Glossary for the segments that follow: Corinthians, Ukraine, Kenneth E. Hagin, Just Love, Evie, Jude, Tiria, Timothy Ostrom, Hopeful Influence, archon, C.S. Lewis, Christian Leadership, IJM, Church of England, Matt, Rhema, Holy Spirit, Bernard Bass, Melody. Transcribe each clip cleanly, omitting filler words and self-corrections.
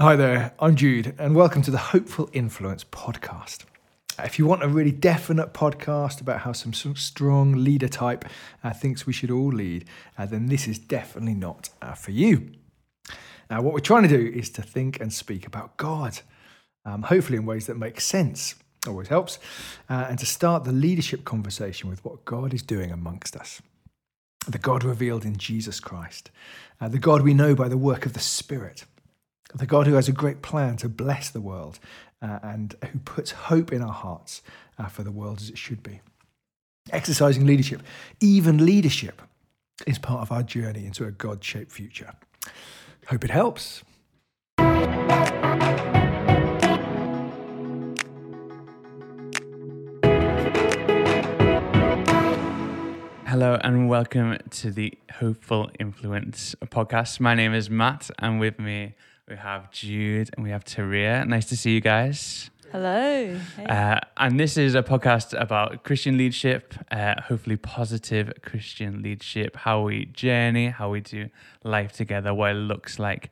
Hi there, I'm Jude, and welcome to the Hopeful Influence podcast. If you want a really definite podcast about how some strong leader type thinks we should all lead, then this is definitely not for you. What we're trying to do is to think and speak about God, hopefully in ways that make sense, always helps, and to start the leadership conversation with what God is doing amongst us. The God revealed in Jesus Christ, the God we know by the work of the Spirit, the God who has a great plan to bless the world and who puts hope in our hearts for the world as it should be. Exercising leadership, even leadership, is part of our journey into a God-shaped future. Hope it helps. Hello and welcome to the Hopeful Influence podcast. My name is Matt, and with me we have Jude and we have Tiria. Nice to see you guys. Hello. Hey. And this is a podcast about Christian leadership, hopefully positive Christian leadership, how we journey, how we do life together, what it looks like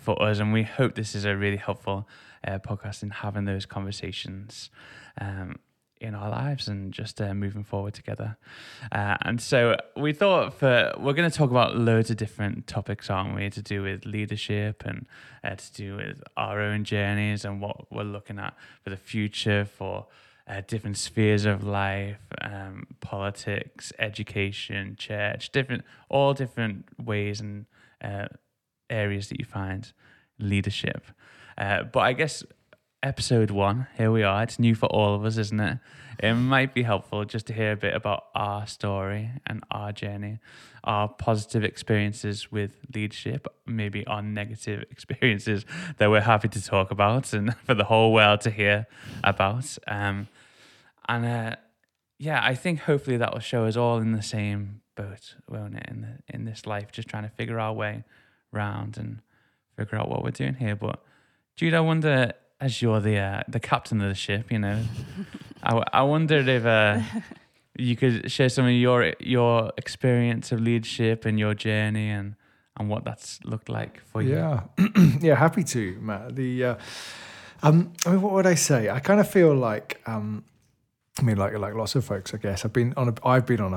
for us. And we hope this is a really helpful podcast in having those conversations in our lives and just moving forward together. And so we thought we're going to talk about loads of different topics, aren't we, to do with leadership and to do with our own journeys and what we're looking at for the future, for different spheres of life, politics, education, church, all different ways and areas that you find leadership. But I guess episode 1, here we are. It's new for all of us, isn't it? It might be helpful just to hear a bit about our story and our journey, our positive experiences with leadership, maybe our negative experiences that we're happy to talk about and for the whole world to hear about. I think hopefully that will show us all in the same boat, won't it, in this life, just trying to figure our way round and figure out what we're doing here. But Jude, I wonder, as you're the captain of the ship, you know, I wondered if you could share some of your experience of leadership and your journey and what that's looked like for you. Yeah, happy to, Matt. What would I say? I kind of feel like like lots of folks, I guess, I've been on a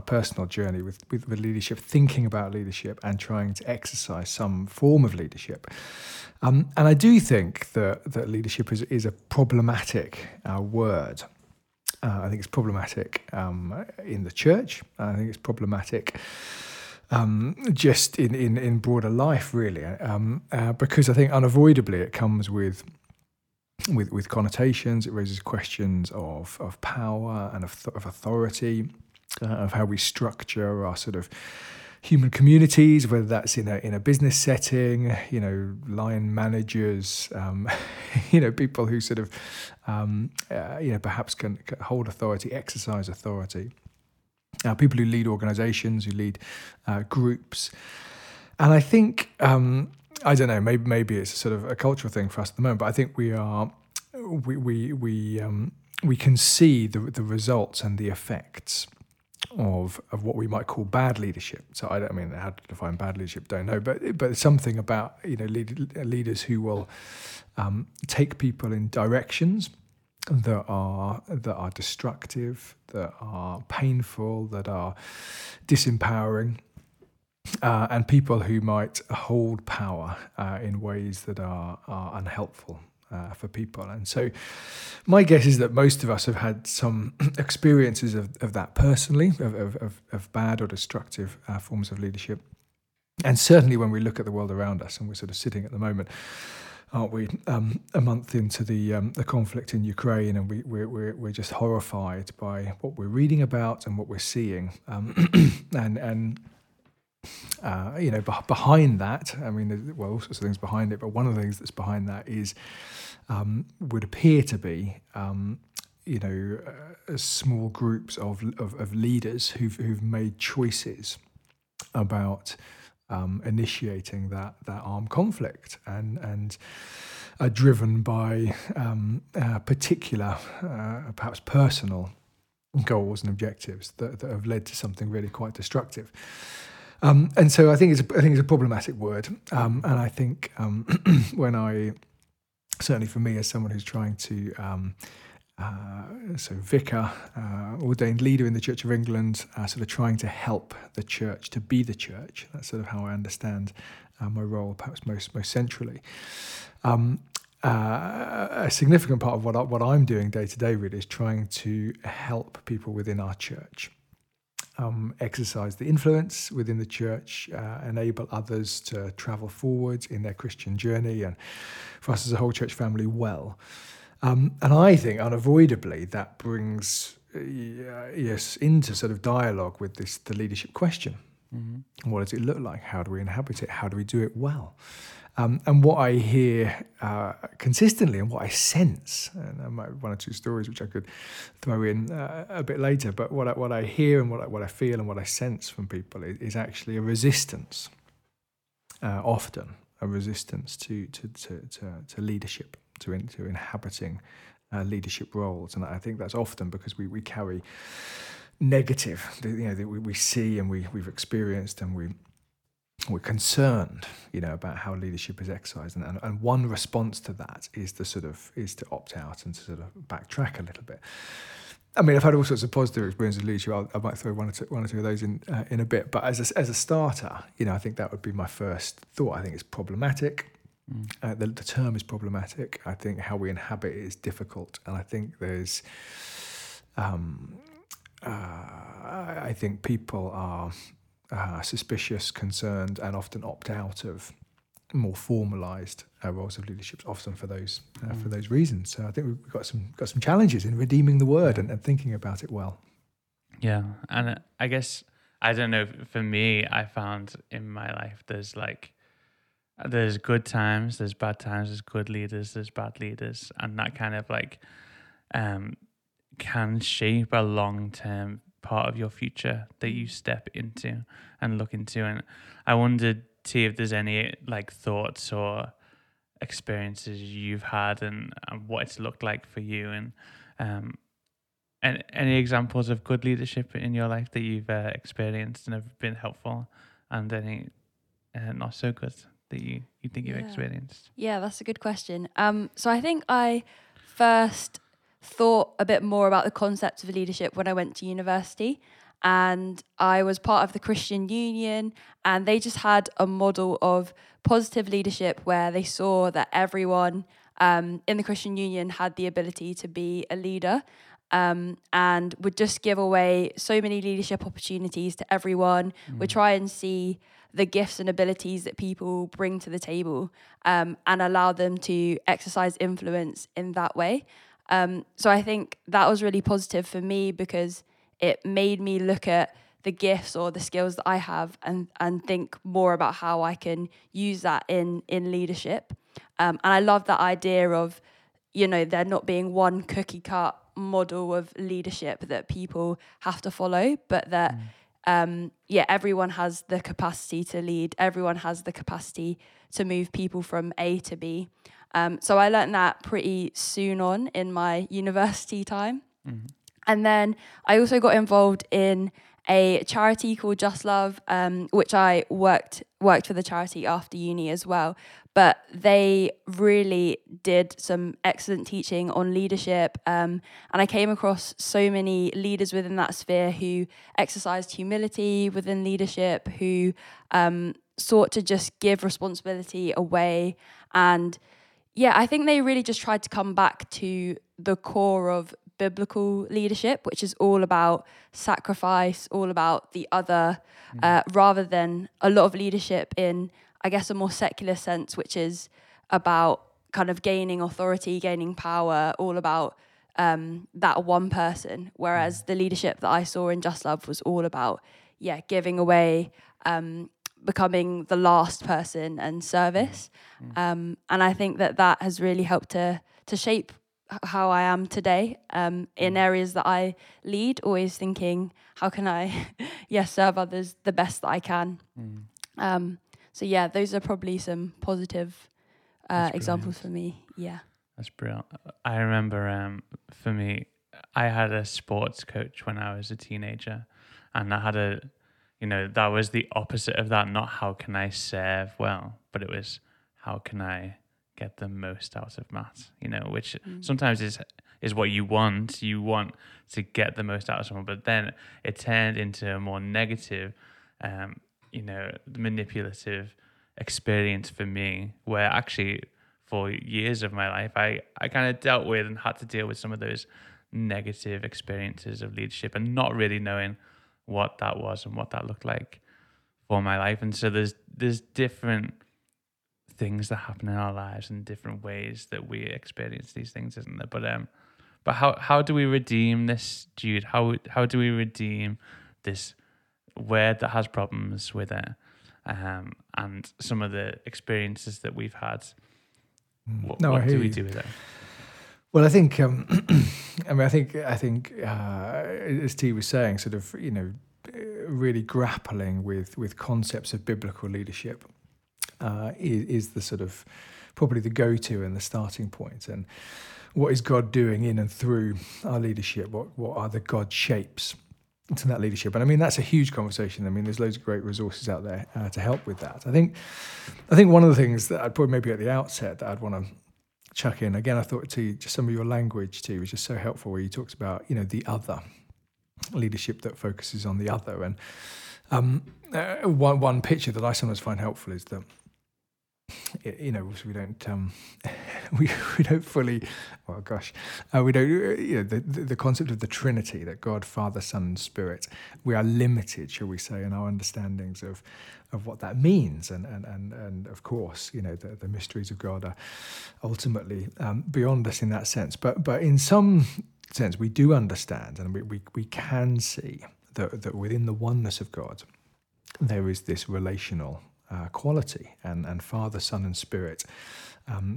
personal journey with leadership, thinking about leadership and trying to exercise some form of leadership. And I do think that leadership is a problematic word. I think it's problematic in the church. I think it's problematic just in broader life, really, because I think unavoidably it comes with connotations. It raises questions of power and of authority, of how we structure our sort of human communities, whether that's in a business setting, you know, line managers, you know, people who sort of, you know, perhaps can hold authority, exercise authority. People who lead organizations, who lead groups. And I think, I don't know, maybe it's sort of a cultural thing for us at the moment, but I think we can see the results and the effects of what we might call bad leadership. So I don't mean how to define bad leadership, don't know, but something about, you know, leaders who will take people in directions that are destructive, that are painful, that are disempowering. And people who might hold power in ways that are unhelpful for people. And so my guess is that most of us have had some experiences of that personally, of bad or destructive forms of leadership. And certainly when we look at the world around us, and we're sort of sitting at the moment, aren't we, a month into the conflict in Ukraine, and we're just horrified by what we're reading about and what we're seeing. You know, behind that, I mean, there's, well, all sorts of things behind it, but one of the things that's behind that is, would appear to be, you know, small groups of leaders who've made choices about initiating that armed conflict and are driven by particular, perhaps personal goals and objectives that have led to something really quite destructive. And so I think it's a problematic word. And I think when I, certainly for me as someone who's trying to, vicar, ordained leader in the Church of England, sort of trying to help the church to be the church. That's sort of how I understand my role, perhaps most centrally. A significant part of what I'm doing day to day really is trying to help people within our church exercise the influence within the church, enable others to travel forwards in their Christian journey, and for us as a whole church family, well. And I think unavoidably that brings yes into sort of dialogue with the leadership question. Mm-hmm. What does it look like? How do we inhabit it? How do we do it well? And what I hear consistently and what I sense, and I might have one or two stories which I could throw in a bit later, but what I hear and what I feel and what I sense from people is actually a resistance, often a resistance to leadership, to inhabiting leadership roles. And I think that's often because we carry negative, that we see and we've experienced, and we're concerned, about how leadership is exercised, and one response to that is to opt out and to sort of backtrack a little bit. I mean, I've had all sorts of positive experiences of leadership. I might throw one or two of those in a bit, but as a starter, I think that would be my first thought. I think it's problematic. Mm. The term is problematic. I think how we inhabit it is difficult, and I think there's. I think people are suspicious, concerned, and often opt out of more formalised roles of leadership, often for those reasons. So I think we've got some challenges in redeeming the word and thinking about it well. Yeah, and I guess I don't know. For me, I found in my life there's good times, there's bad times, there's good leaders, there's bad leaders, and that kind of can shape a long-term part of your future that you step into and look into. And I wondered, T, if there's any thoughts or experiences you've had and what it's looked like for you, and any examples of good leadership in your life that you've experienced and have been helpful, and any not so good that you think you've experienced. Yeah, that's a good question. So I think I first thought a bit more about the concept of leadership when I went to university, and I was part of the Christian Union, and they just had a model of positive leadership where they saw that everyone in the Christian Union had the ability to be a leader, and would just give away so many leadership opportunities to everyone. Mm. Would try and see the gifts and abilities that people bring to the table, and allow them to exercise influence in that way. So I think that was really positive for me because it made me look at the gifts or the skills that I have and think more about how I can use that in leadership. And I love that idea of, there not being one cookie cut model of leadership that people have to follow, but that everyone has the capacity to lead. Everyone has the capacity to move people from A to B. So I learned that pretty soon on in my university time. Mm-hmm. And then I also got involved in a charity called Just Love, which I worked for the charity after uni as well. But they really did some excellent teaching on leadership. And I came across so many leaders within that sphere who exercised humility within leadership, who sought to just give responsibility away. And I think they really just tried to come back to the core of biblical leadership, which is all about sacrifice, all about the other, rather than a lot of leadership in, I guess, a more secular sense, which is about kind of gaining authority, gaining power, all about that one person. Whereas the leadership that I saw in Just Love was all about, giving away, becoming the last person and service. And I think that has really helped to shape how I am today, in areas that I lead, always thinking, how can I serve others the best that I can? So those are probably some positive examples for me. Yeah. That's brilliant. I remember for me, I had a sports coach when I was a teenager, and I had a You know, that was the opposite of that, not how can I serve well, but it was how can I get the most out of Matt, you know, which sometimes is what you want. You want to get the most out of someone, but then it turned into a more negative, you know, manipulative experience for me, where actually for years of my life, I kind of dealt with and had to deal with some of those negative experiences of leadership and not really knowing what that was and what that looked like for my life. And so there's different things that happen in our lives and different ways that we experience these things, isn't there? But how do we redeem this, Jude? How do we redeem this word that has problems with it, and some of the experiences that we've had? What do we do with it? Well, I think, I think, as T was saying, sort of, you know, really grappling with concepts of biblical leadership is the sort of probably the go-to and the starting point. And what is God doing in and through our leadership? What are the God shapes to that leadership? And I mean, that's a huge conversation. I mean, there's loads of great resources out there to help with that. I think one of the things that I'd probably maybe at the outset that I'd want to chuck in again, I thought too, just some of your language too was just so helpful, where you talked about, you know, the other leadership that focuses on the other. And one picture that I sometimes find helpful is that, you know, we don't fully, you know, the concept of the Trinity, that God, Father, Son, and Spirit, we are limited, shall we say, in our understandings of what that means. And of course, you know, the mysteries of God are ultimately beyond us in that sense. But in some sense, we do understand, and we can see that within the oneness of God, there is this relational quality and Father, Son, and Spirit.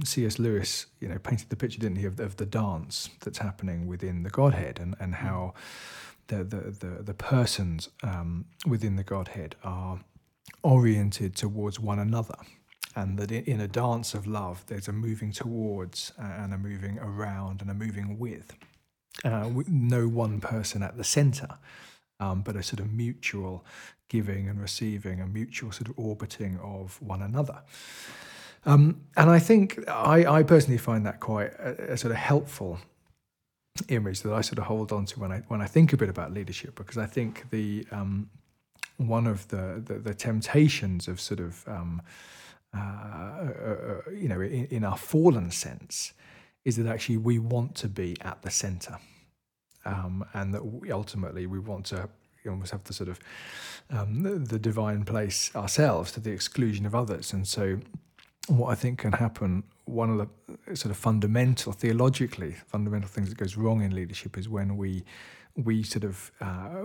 C.S. Lewis, you know, painted the picture, didn't he, of the dance that's happening within the Godhead, and how the persons within the Godhead are oriented towards one another, and that in a dance of love, there's a moving towards and a moving around and a moving with no one person at the centre. But a sort of mutual giving and receiving, a mutual sort of orbiting of one another. And I think I personally find that quite a sort of helpful image that I sort of hold on to when I think a bit about leadership, because I think the one of the temptations of sort of, you know, in our fallen sense is that actually we want to be at the centre. And that ultimately we want to almost have the sort of the divine place ourselves to the exclusion of others. And so what I think can happen, one of the sort of fundamental things that goes wrong in leadership is when we sort of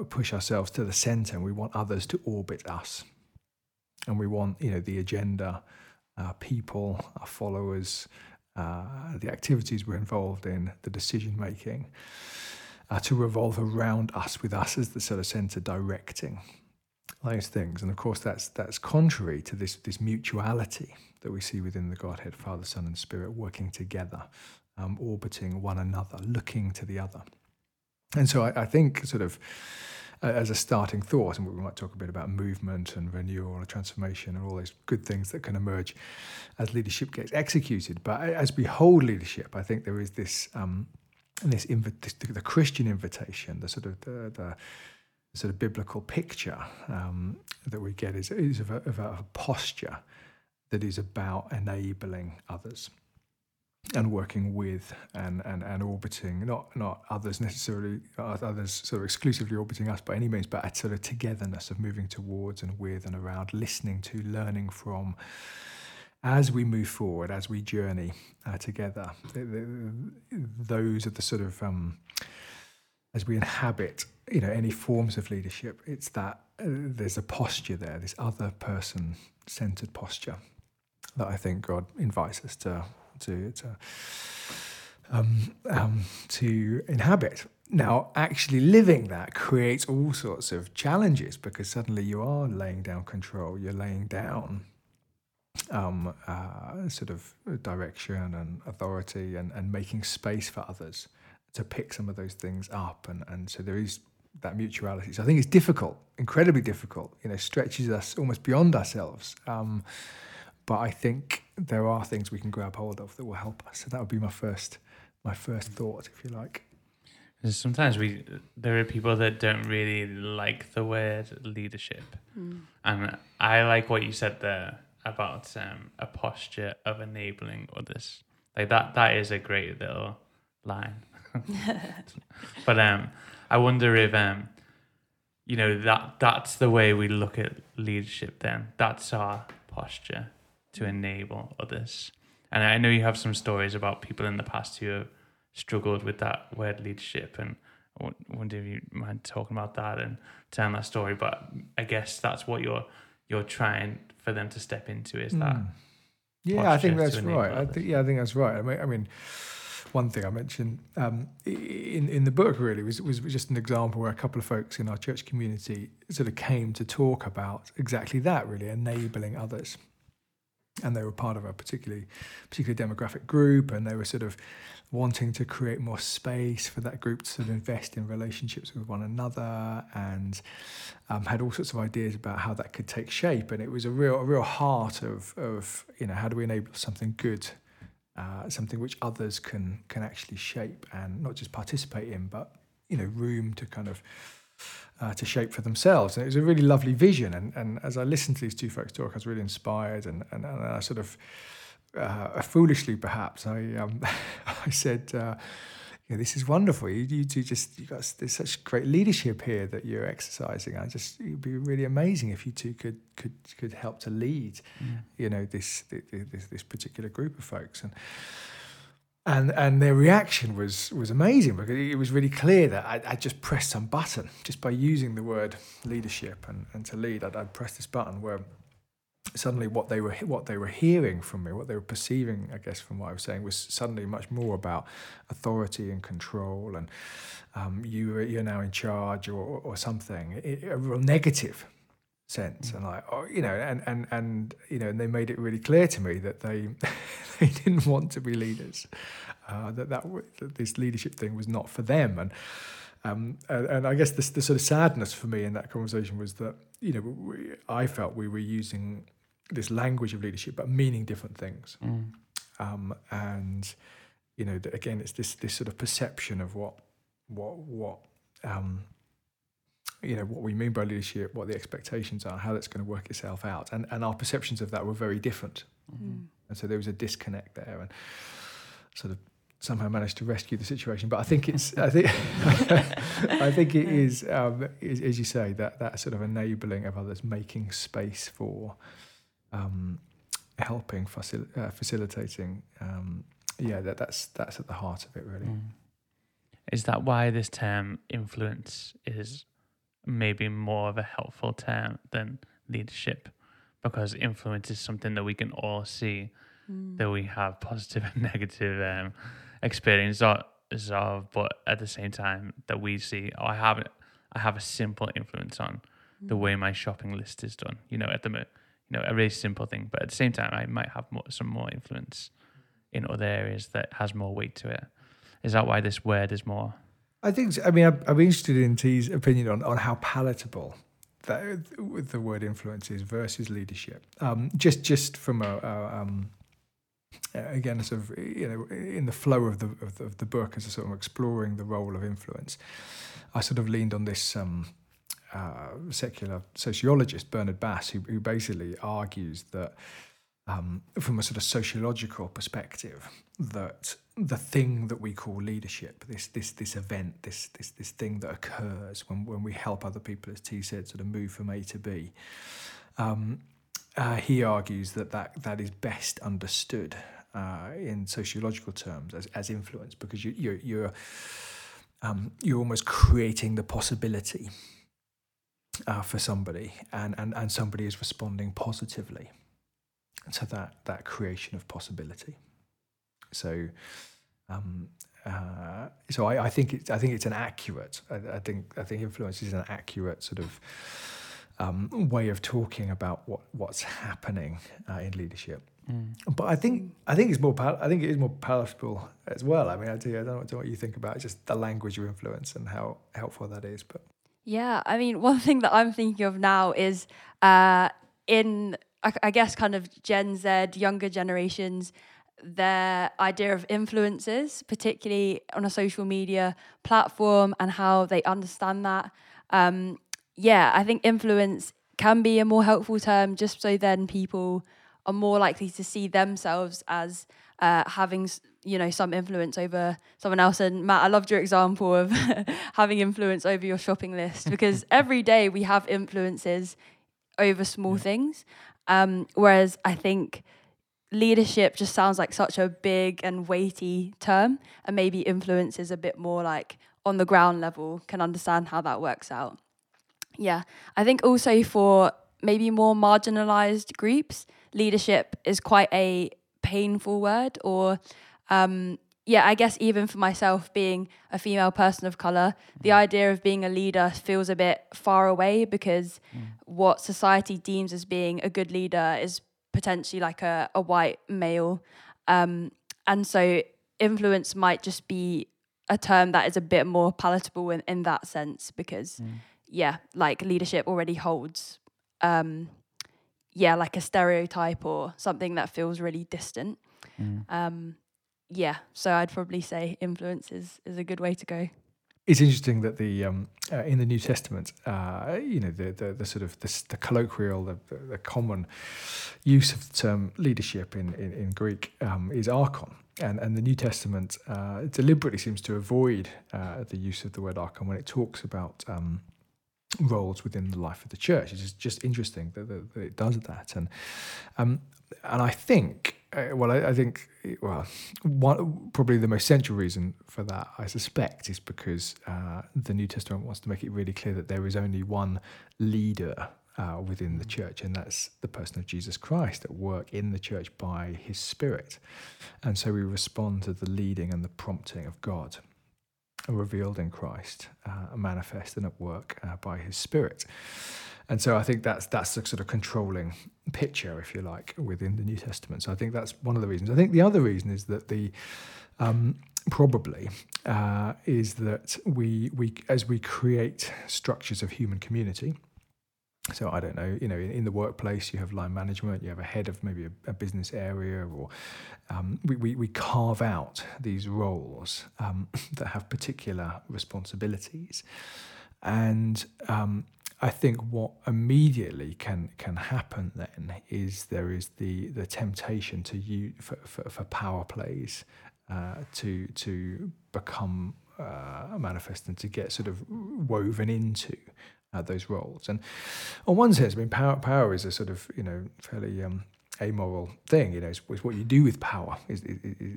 push ourselves to the centre, and we want others to orbit us. And we want, you know, the agenda, our people, our followers, the activities we're involved in, the decision-making, to revolve around us, with us as the sort of centre directing those things. And of course that's contrary to this mutuality that we see within the Godhead, Father, Son and Spirit, working together, orbiting one another, looking to the other. And so I think sort of as a starting thought, and we might talk a bit about movement and renewal and transformation and all those good things that can emerge as leadership gets executed. But as we hold leadership, I think there is this... the Christian invitation, the sort of biblical picture that we get is of a posture that is about enabling others and working with and orbiting not others necessarily, others sort of exclusively orbiting us by any means, but a sort of togetherness of moving towards and with and around, listening to, learning from. As we move forward, as we journey together, those are the sort of, as we inhabit, you know, any forms of leadership, it's that there's a posture there, this other person-centered posture that I think God invites us to inhabit. Now, actually living that creates all sorts of challenges, because suddenly you are laying down control, you're laying down sort of direction and authority, and making space for others to pick some of those things up, and so there is that mutuality. So I think it's difficult, incredibly difficult, you know, stretches us almost beyond ourselves. But I think there are things we can grab hold of that will help us. So that would be my first thought, if you like. Sometimes there are people that don't really like the word leadership. Mm. And I like what you said there about a posture of enabling others. Like that is a great little line. But I wonder if, that's the way we look at leadership then. That's our posture to enable others. And I know you have some stories about people in the past who have struggled with that word leadership, and I wonder if you mind talking about that and telling that story. But I guess that's what you're trying for them to step into, is that I think that's right. I think that's right. I mean one thing I mentioned in the book really was just an example where a couple of folks in our church community sort of came to talk about exactly that, really, enabling others. And they were part of a particular demographic group, and they were sort of wanting to create more space for that group to sort of invest in relationships with one another, and had all sorts of ideas about how that could take shape. And it was a real heart of how do we enable something good, something which others can actually shape and not just participate in, but room to kind of to shape for themselves. And it was a really lovely vision, and as I listened to these two folks talk, I was really inspired, and I sort of foolishly perhaps I said, this is wonderful, you two just, you guys, there's such great leadership here that you're exercising. It'd be really amazing if you two could help to lead this particular group of folks. And their reaction was amazing, because it was really clear that I just pressed some button just by using the word leadership and to lead. I'd pressed this button where suddenly what they were hearing from me, what they were perceiving, I guess, from what I was saying, was suddenly much more about authority and control, and you're now in charge or something, a real negative sense. And and they made it really clear to me that they didn't want to be leaders, that this leadership thing was not for them. And and I guess the sort of sadness for me in that conversation was that I felt we were using this language of leadership but meaning different things. And again, it's this sort of perception of what we mean by leadership, what the expectations are, how that's going to work itself out. And our perceptions of that were very different. Mm-hmm. And so there was a disconnect there, and sort of somehow managed to rescue the situation. But I think it is, as you say, that sort of enabling of others, making space for helping, facilitating. That's at the heart of it, really. Mm. Is that why this term influence is maybe more of a helpful term than leadership? Because influence is something that we can all see, that we have positive and negative experiences of, but at the same time that we see, I have a simple influence on the way my shopping list is done, at the moment, a really simple thing, but at the same time I might have some more influence in other areas that has more weight to it. Is that why this word is more? I think so. I mean, I'm interested in T's opinion on how palatable the word influence is versus leadership. Just from again, sort of in the flow of the book, as I sort of exploring the role of influence, I sort of leaned on this secular sociologist Bernard Bass, who basically argues that from a sort of sociological perspective, that the thing that we call leadership, this event, this thing that occurs when we help other people, as T said, sort of move from A to B, he argues that is best understood in sociological terms as influence, because you're almost creating the possibility for somebody, and somebody is responding positively to that creation of possibility. So, so I think it's an accurate. I think influence is an accurate sort of way of talking about what's happening in leadership. Mm. But I think it's more. I think it is more palatable as well. I mean, I don't know what you think about just the language of influence and how helpful that is. But Yeah, I mean, one thing that I'm thinking of now is I guess, kind of Gen Z, younger generations, their idea of influencers, particularly on a social media platform, and how they understand that. I think influence can be a more helpful term, just so then people are more likely to see themselves as having, you know, some influence over someone else. And Matt, I loved your example of having influence over your shopping list, because every day we have influences over small things. Whereas I think leadership just sounds like such a big and weighty term, and maybe influence is a bit more like on the ground level, can understand how that works out. Yeah, I think also for maybe more marginalized groups, leadership is quite a painful word, or I guess even for myself, being a female person of colour, the idea of being a leader feels a bit far away, because what society deems as being a good leader is potentially like a white male. And so influence might just be a term that is a bit more palatable in that sense, because like leadership already holds like a stereotype or something that feels really distant. So I'd probably say influence is a good way to go. It's interesting that the in the New Testament, the colloquial, the common use of the term leadership in Greek is archon, and the New Testament deliberately seems to avoid the use of the word archon when it talks about roles within the life of the church. It's just interesting that it does that, and I think. Probably the most central reason for that, I suspect, is because the New Testament wants to make it really clear that there is only one leader within the church, and that's the person of Jesus Christ at work in the church by his Spirit. And so we respond to the leading and the prompting of God, revealed in Christ, manifest and at work by his Spirit. And so I think that's the sort of controlling picture, if you like, within the New Testament. So I think that's one of the reasons. I think the other reason is that we as we create structures of human community. So I don't know, in the workplace you have line management, you have a head of maybe a business area, or we carve out these roles that have particular responsibilities, and. I think what immediately can happen then is there is the temptation to use for power plays to become manifest and to get sort of woven into those roles. And on one sense, I mean, power is a sort of fairly amoral thing. It's what you do with power is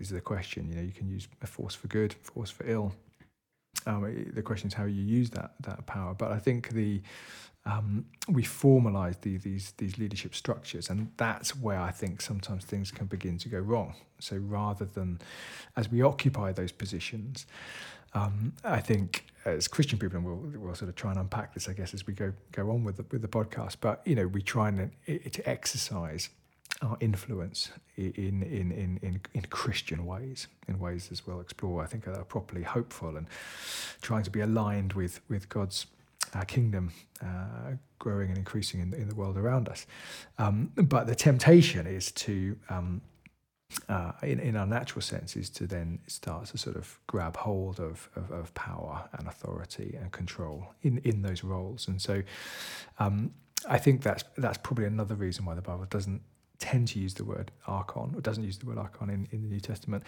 the question. You can use a force for good, force for ill. The question is how you use that power, but I think we formalise these leadership structures, and that's where I think sometimes things can begin to go wrong. So rather than as we occupy those positions, I think as Christian people, and we'll sort of try and unpack this, I guess, as we go on with the podcast. But we try and to exercise our influence in Christian ways, in ways as we'll explore, I think, that are properly hopeful and trying to be aligned with God's kingdom growing and increasing in the world around us. But the temptation is to, in our natural sense, is to then start to sort of grab hold of power and authority and control in those roles. And so I think that's probably another reason why the Bible doesn't tend to use the word archon, or doesn't use the word archon in the New Testament,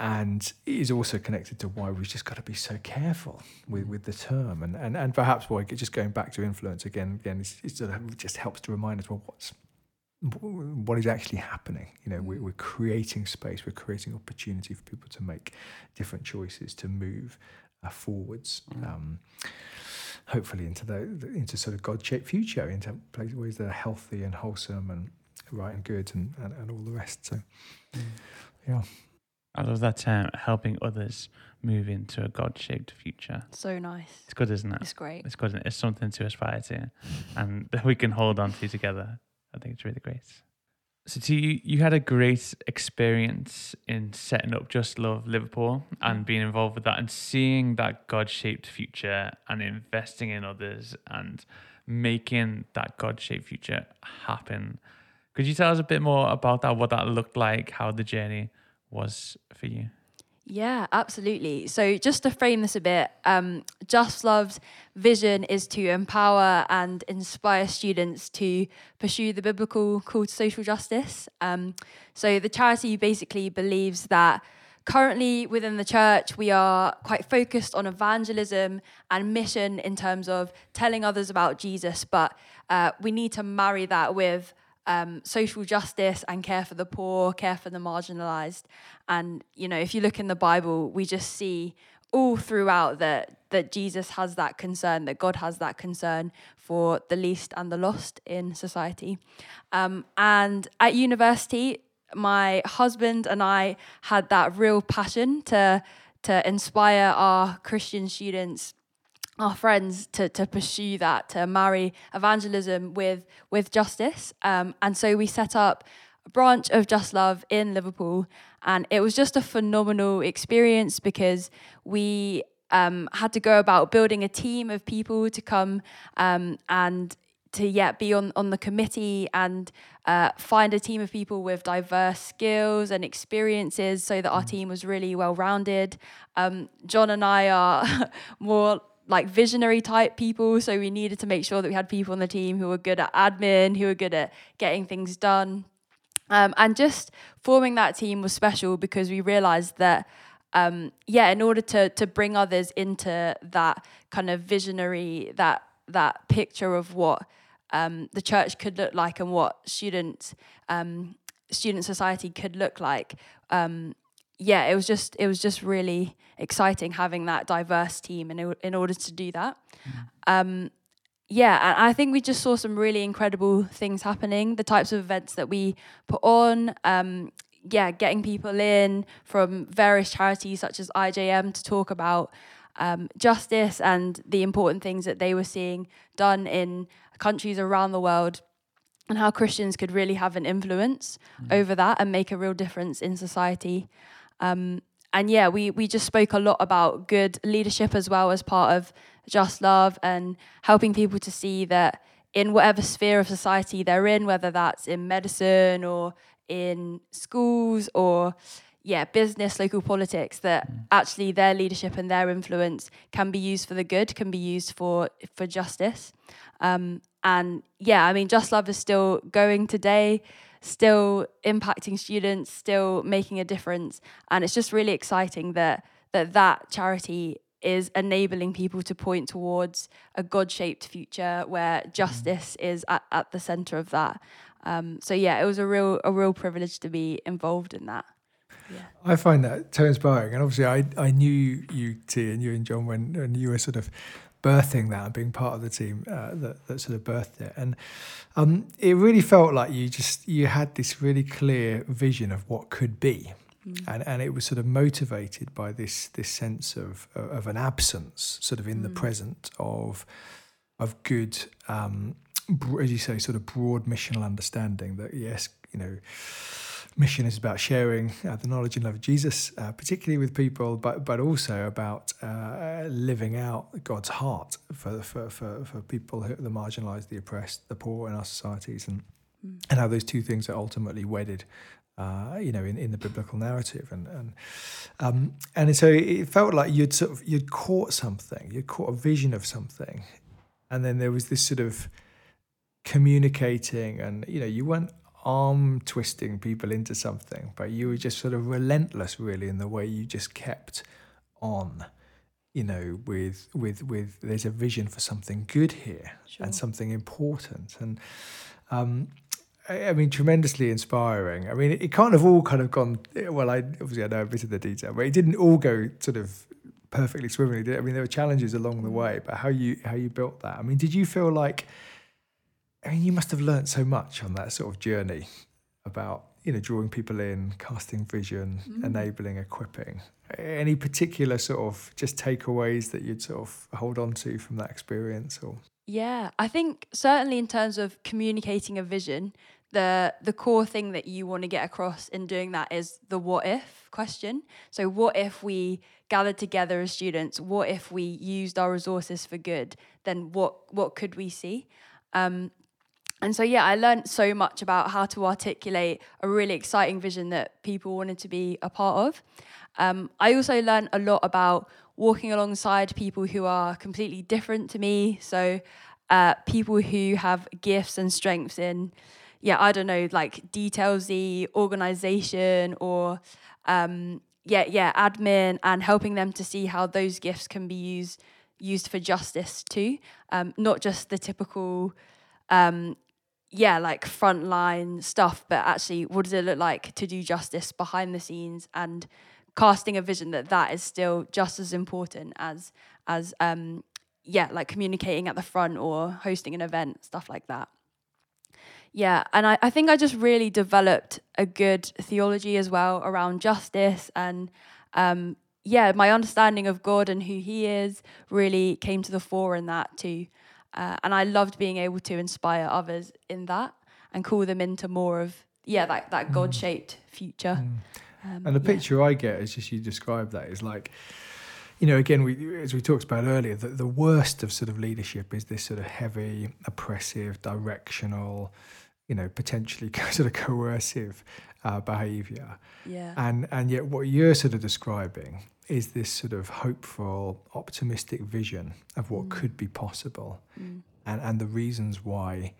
and is also connected to why we've just got to be so careful with the term, and perhaps why, just going back to influence again, it sort of just helps to remind us, well, what is actually happening. We're creating space, we're creating opportunity for people to make different choices, to move forwards, hopefully into sort of God-shaped future, into places ways that are healthy and wholesome and right and good and all the rest. So yeah, I love that term, helping others move into a God-shaped future. So nice. It's good, isn't it? It's great. It's good. It's something to aspire to and that we can hold on to together. I think it's really great. So you had a great experience in setting up Just Love Liverpool and being involved with that and seeing that God-shaped future and investing in others and making that God-shaped future happen. Could you tell us a bit more about that, what that looked like, how the journey was for you? Yeah, absolutely. So just to frame this a bit, Just Love's vision is to empower and inspire students to pursue the biblical call to social justice. So the charity basically believes that currently within the church, we are quite focused on evangelism and mission in terms of telling others about Jesus, but we need to marry that with social justice and care for the poor, care for the marginalised. And, you know, if you look in the Bible, we just see all throughout that Jesus has that concern, that God has that concern for the least and the lost in society. And at university, my husband and I had that real passion to inspire our Christian students, our friends, to pursue that, to marry evangelism with justice. And so we set up a branch of Just Love in Liverpool, and it was just a phenomenal experience because we had to go about building a team of people to come and to be on the committee and find a team of people with diverse skills and experiences so that our team was really well-rounded. John and I are more like visionary type people, so we needed to make sure that we had people on the team who were good at admin, who were good at getting things done. And just forming that team was special because we realised that, in order to bring others into that kind of visionary, that picture of what the church could look like and what student society could look like, it was just really exciting having that diverse team in order to do that. And I think we just saw some really incredible things happening, the types of events that we put on, getting people in from various charities such as IJM to talk about justice and the important things that they were seeing done in countries around the world, and how Christians could really have an influence over that and make a real difference in society. We just spoke a lot about good leadership as well as part of Just Love, and helping people to see that in whatever sphere of society they're in, whether that's in medicine or in schools or business, local politics, that actually their leadership and their influence can be used for the good, can be used for justice. Just Love is still going today, still impacting students, still making a difference. And it's just really exciting that charity is enabling people to point towards a God-shaped future where justice is at the centre of that. It was a real privilege to be involved in that. Yeah. I find that so inspiring, and obviously I knew you, T, and you and John when you were sort of birthing that and being part of the team that sort of birthed it, and it really felt like you had this really clear vision of what could be, and it was sort of motivated by this sense of an absence, sort of in the present of good, as you say, sort of broad missional understanding that yes, you know. Mission is about sharing the knowledge and love of Jesus, particularly with people, but also about living out God's heart for people, the marginalised, the oppressed, the poor in our societies, and how those two things are ultimately wedded, in the biblical narrative, and so it felt like you'd caught something, you'd caught a vision of something, and then there was this sort of communicating, and you weren't arm twisting people into something, but you were just sort of relentless really in the way you just kept on, with there's a vision for something good here. Sure. And something important, and tremendously inspiring. I mean, it can't have all kind of gone well. I know a bit of the detail, but it didn't all go sort of perfectly swimmingly, did it? I mean, there were challenges along the way, but how you built that, I mean, did you feel like, you must have learnt so much on that sort of journey about, drawing people in, casting vision, enabling, equipping. Any particular sort of just takeaways that you'd sort of hold on to from that experience? Or? Yeah, I think certainly in terms of communicating a vision, the core thing that you want to get across in doing that is the what if question. So what if we gathered together as students? What if we used our resources for good? Then what could we see? And so, yeah, I learned so much about how to articulate a really exciting vision that people wanted to be a part of. I also learned a lot about walking alongside people who are completely different to me. So people who have gifts and strengths in, details, the organisation or, admin, and helping them to see how those gifts can be used for justice too, not just the typical, frontline stuff, but actually what does it look like to do justice behind the scenes, and casting a vision that is still just as important as communicating at the front or hosting an event, stuff like that. Yeah, and I think I just really developed a good theology as well around justice, and my understanding of God and who he is really came to the fore in that too. And I loved being able to inspire others in that and call them into more of, that God-shaped future. And the picture I get, as you describe that, is like, again, as we talked about earlier, the worst of sort of leadership is this sort of heavy, oppressive, directional, potentially sort of coercive behaviour. Yeah. And yet what you're sort of describing is this sort of hopeful, optimistic vision of what could be possible and the reasons why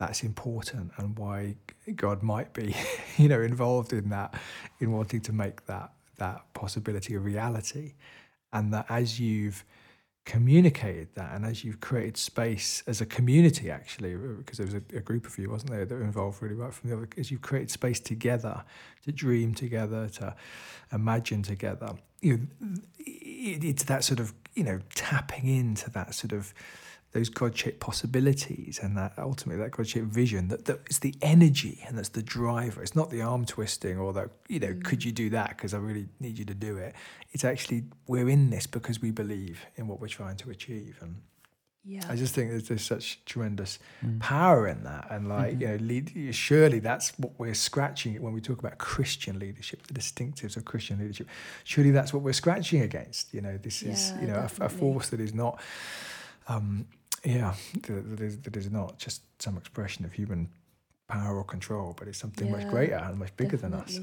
that's important and why God might be, involved in that, in wanting to make that possibility a reality. And that as you've communicated that and as you've created space as a community, actually, because there was a group of you, wasn't there, that were involved really right from the other, as you've created space together to dream together, to imagine together, it's that sort of, tapping into that sort of those God-shaped possibilities and that ultimately that God-shaped vision that is the energy and that's the driver. It's not the arm twisting or that, could you do that because I really need you to do it. It's actually we're in this because we believe in what we're trying to achieve. And I just think there's such tremendous power in that. And surely that's what we're scratching when we talk about Christian leadership, the distinctives of Christian leadership. Surely that's what we're scratching against. This is, a force that is not... that is not just some expression of human power or control, but it's something much greater and much bigger than us.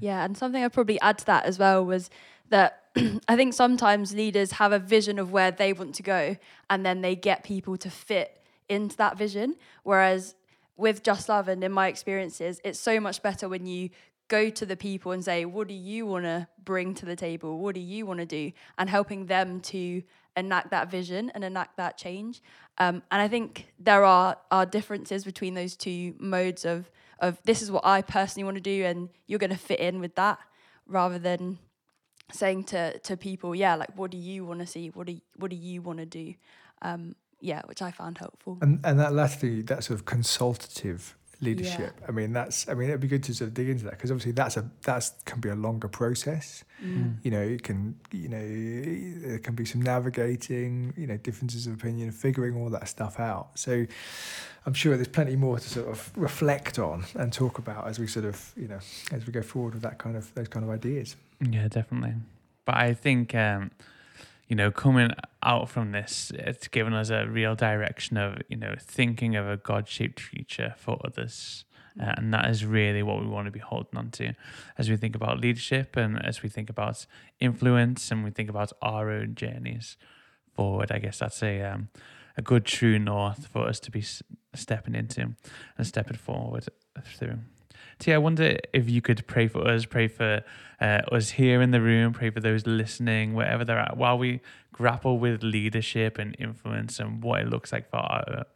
And something I'd probably add to that as well was that I think sometimes leaders have a vision of where they want to go, and then they get people to fit into that vision. Whereas with Just Love, and in my experiences, it's so much better when you go to the people and say, what do you want to bring to the table? What do you want to do? And helping them to enact that vision and enact that change. And I think there are differences between those two modes of this is what I personally want to do and you're going to fit in with that, rather than saying to people, what do you want to see? What do you want to do? Which I found helpful. And that last thing, that sort of consultative leadership. Yeah. It'd be good to sort of dig into that, because obviously that can be a longer process. There can be some navigating, differences of opinion, figuring all that stuff out. So I'm sure there's plenty more to sort of reflect on and talk about as we sort of, as we go forward with that kind of, those kind of ideas. Yeah, definitely. But I think, coming out from this, it's given us a real direction of, thinking of a God-shaped future for others. And that is really what we want to be holding on to as we think about leadership and as we think about influence and we think about our own journeys forward. I guess that's a good true north for us to be stepping into and stepping forward through. Tia, I wonder if you could pray for us here in the room, pray for those listening, wherever they're at, while we grapple with leadership and influence and what it looks like for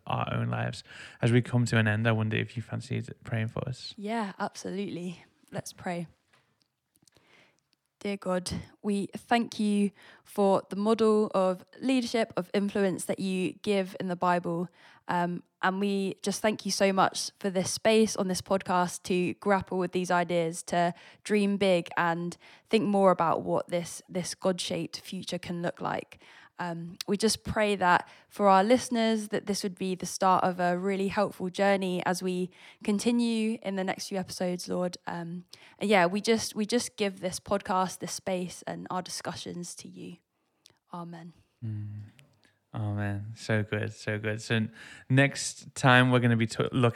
our own lives. As we come to an end, I wonder if you fancied praying for us. Yeah, absolutely. Let's pray. Dear God, we thank you for the model of leadership, of influence that you give in the Bible. And we just thank you so much for this space on this podcast to grapple with these ideas, to dream big and think more about what this God-shaped future can look like. We just pray that for our listeners, that this would be the start of a really helpful journey as we continue in the next few episodes, Lord. And yeah, we just give this podcast, this space, and our discussions to you. Amen. Amen. So good. So next time we're going to be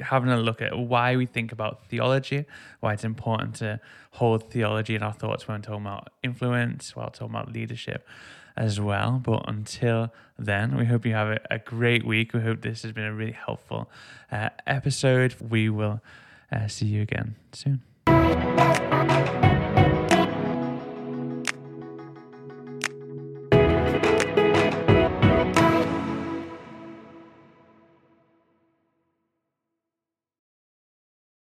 having a look at why we think about theology, why it's important to hold theology in our thoughts when we're talking about influence, while talking about leadership as well. But until then, we hope you have a great week. We hope this has been a really helpful episode. We will see you again soon.